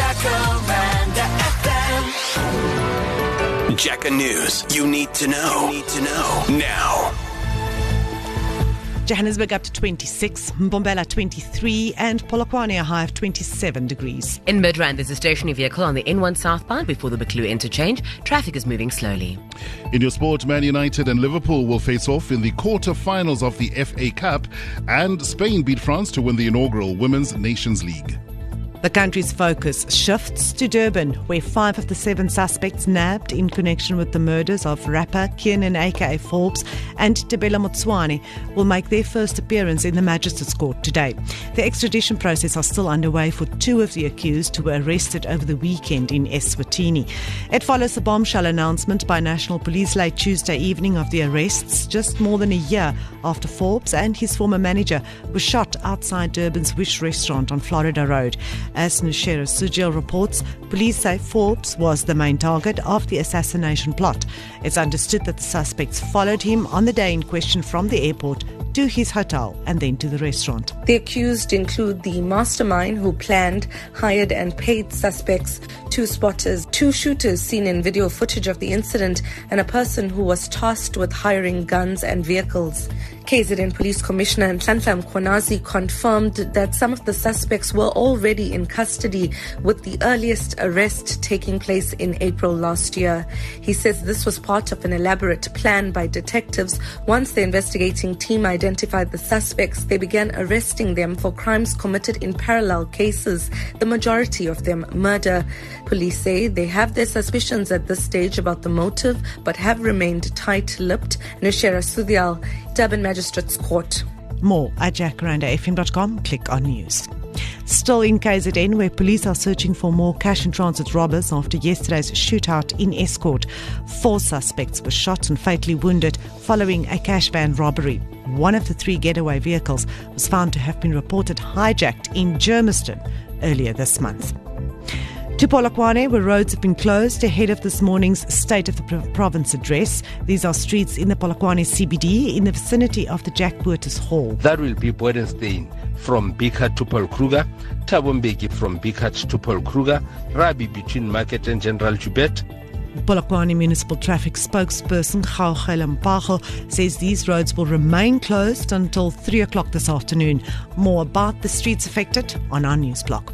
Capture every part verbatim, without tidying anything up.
Jacaranda F M. Jacka News. You need to know. You need to know. Now. Johannesburg up to twenty-six, Mbombela twenty-three and Polokwane a high of twenty-seven degrees. In Midrand there's a stationary vehicle on the N one southbound before the Buccleuch interchange. Traffic is moving slowly. In your sport, Man United and Liverpool will face off in the quarter-finals of the F A Cup, and Spain beat France to win the inaugural Women's Nations League. The country's focus shifts to Durban, where five of the seven suspects nabbed in connection with the murders of rapper Kiernan, aka Forbes, and Tabela Motswani will make their first appearance in the Magistrates Court today. The extradition process is still underway for two of the accused who were arrested over the weekend in Eswatini. It follows the bombshell announcement by National Police late Tuesday evening of the arrests, just more than a year after Forbes and his former manager were shot outside Durban's Wish restaurant on Florida Road. As Nushera Sudiyal reports, police say Forbes was the main target of the assassination plot. It's understood that the suspects followed him on the day in question from the airport to his hotel and then to the restaurant. The accused include the mastermind who planned, hired and paid suspects, two spotters, two shooters seen in video footage of the incident, and a person who was tasked with hiring guns and vehicles. K Z N Police Commissioner Nhlanhla Mkhwanazi confirmed that some of the suspects were already in custody, with the earliest arrest taking place in April last year. He says this was part of an elaborate plan by detectives. Once the investigating team identified the suspects, they began arresting them for crimes committed in parallel cases, the majority of them murder. Police say they have their suspicions at this stage about the motive, but have remained tight-lipped. Nushera Sudiyal, Durban Magistrates Court. More at jacaranda f m dot com. Click on news. Still in K Z N, where police are searching for more cash-in-transit robbers after yesterday's shootout in Escort. Four suspects were shot and fatally wounded following a cash van robbery. One of the three getaway vehicles was found to have been reported hijacked in Germiston earlier this month. To Polokwane, where roads have been closed ahead of this morning's State of the Province address. These are streets in the Polokwane C B D in the vicinity of the Jack Wurtis Hall. That will be Bodenstein from Bikat to Polkruger, Tabombeki from Bikat to Polkruger, Rabi between Market and General Jubet. Polokwane Municipal Traffic spokesperson Khao Khailam Paho says these roads will remain closed until three o'clock this afternoon. More about the streets affected on our news block.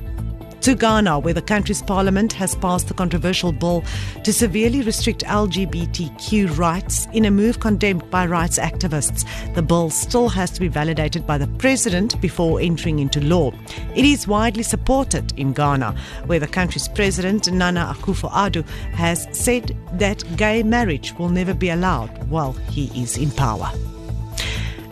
To Ghana, where the country's parliament has passed the controversial bill to severely restrict L G B T Q rights in a move condemned by rights activists. The bill still has to be validated by the president before entering into law. It is widely supported in Ghana, where the country's president, Nana Akufo-Addo, has said that gay marriage will never be allowed while he is in power.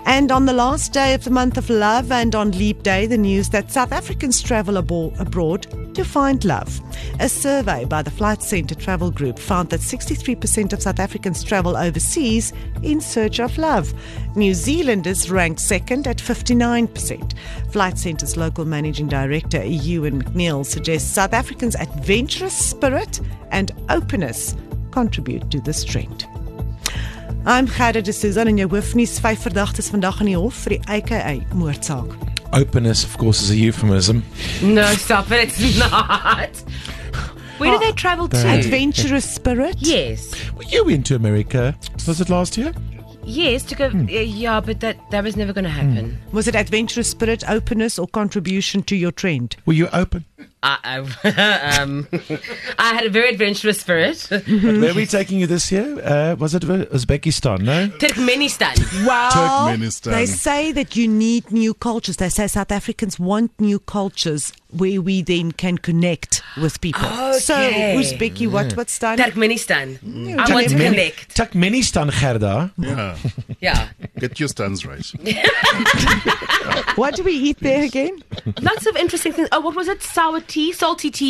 And on the last day of the month of love and on Leap Day, the news that South Africans travel abo- abroad to find love. A survey by the Flight Centre Travel Group found that sixty-three percent of South Africans travel overseas in search of love. New Zealanders ranked second at fifty-nine percent. Flight Centre's local managing director, Ewan McNeil, suggests South Africans' adventurous spirit and openness contribute to this trend. I'm Gerda de Sousa and you're with me. Vyf verdagtes vandag in die hof vir die A K A moordsaak. Openness, of course, is a euphemism. No, stop it, it's not. Where oh, do they travel to? Adventurous spirit? Yes. Well, you went to America, was it last year? Yes, to go, hmm. uh, yeah, but that, that was never going to happen. Hmm. Was it adventurous spirit, openness or contribution to your trend? Were you open? I, um, I had a very adventurous spirit. Mm-hmm. Where are we taking you this year? Uh, was it Uzbekistan, no? Turkmenistan. Wow. Turkmenistan. They say that you need new cultures. They say South Africans want new cultures where we then can connect with people. Okay. So, Uzbeki, what, what stan? Turkmenistan. Mm. I Turkmen- want to connect. Turkmenistan, Gerda. Yeah. yeah. Get your stans right. What do we eat there again? Lots of interesting things. Oh, what was it? Sour tea? Salty tea?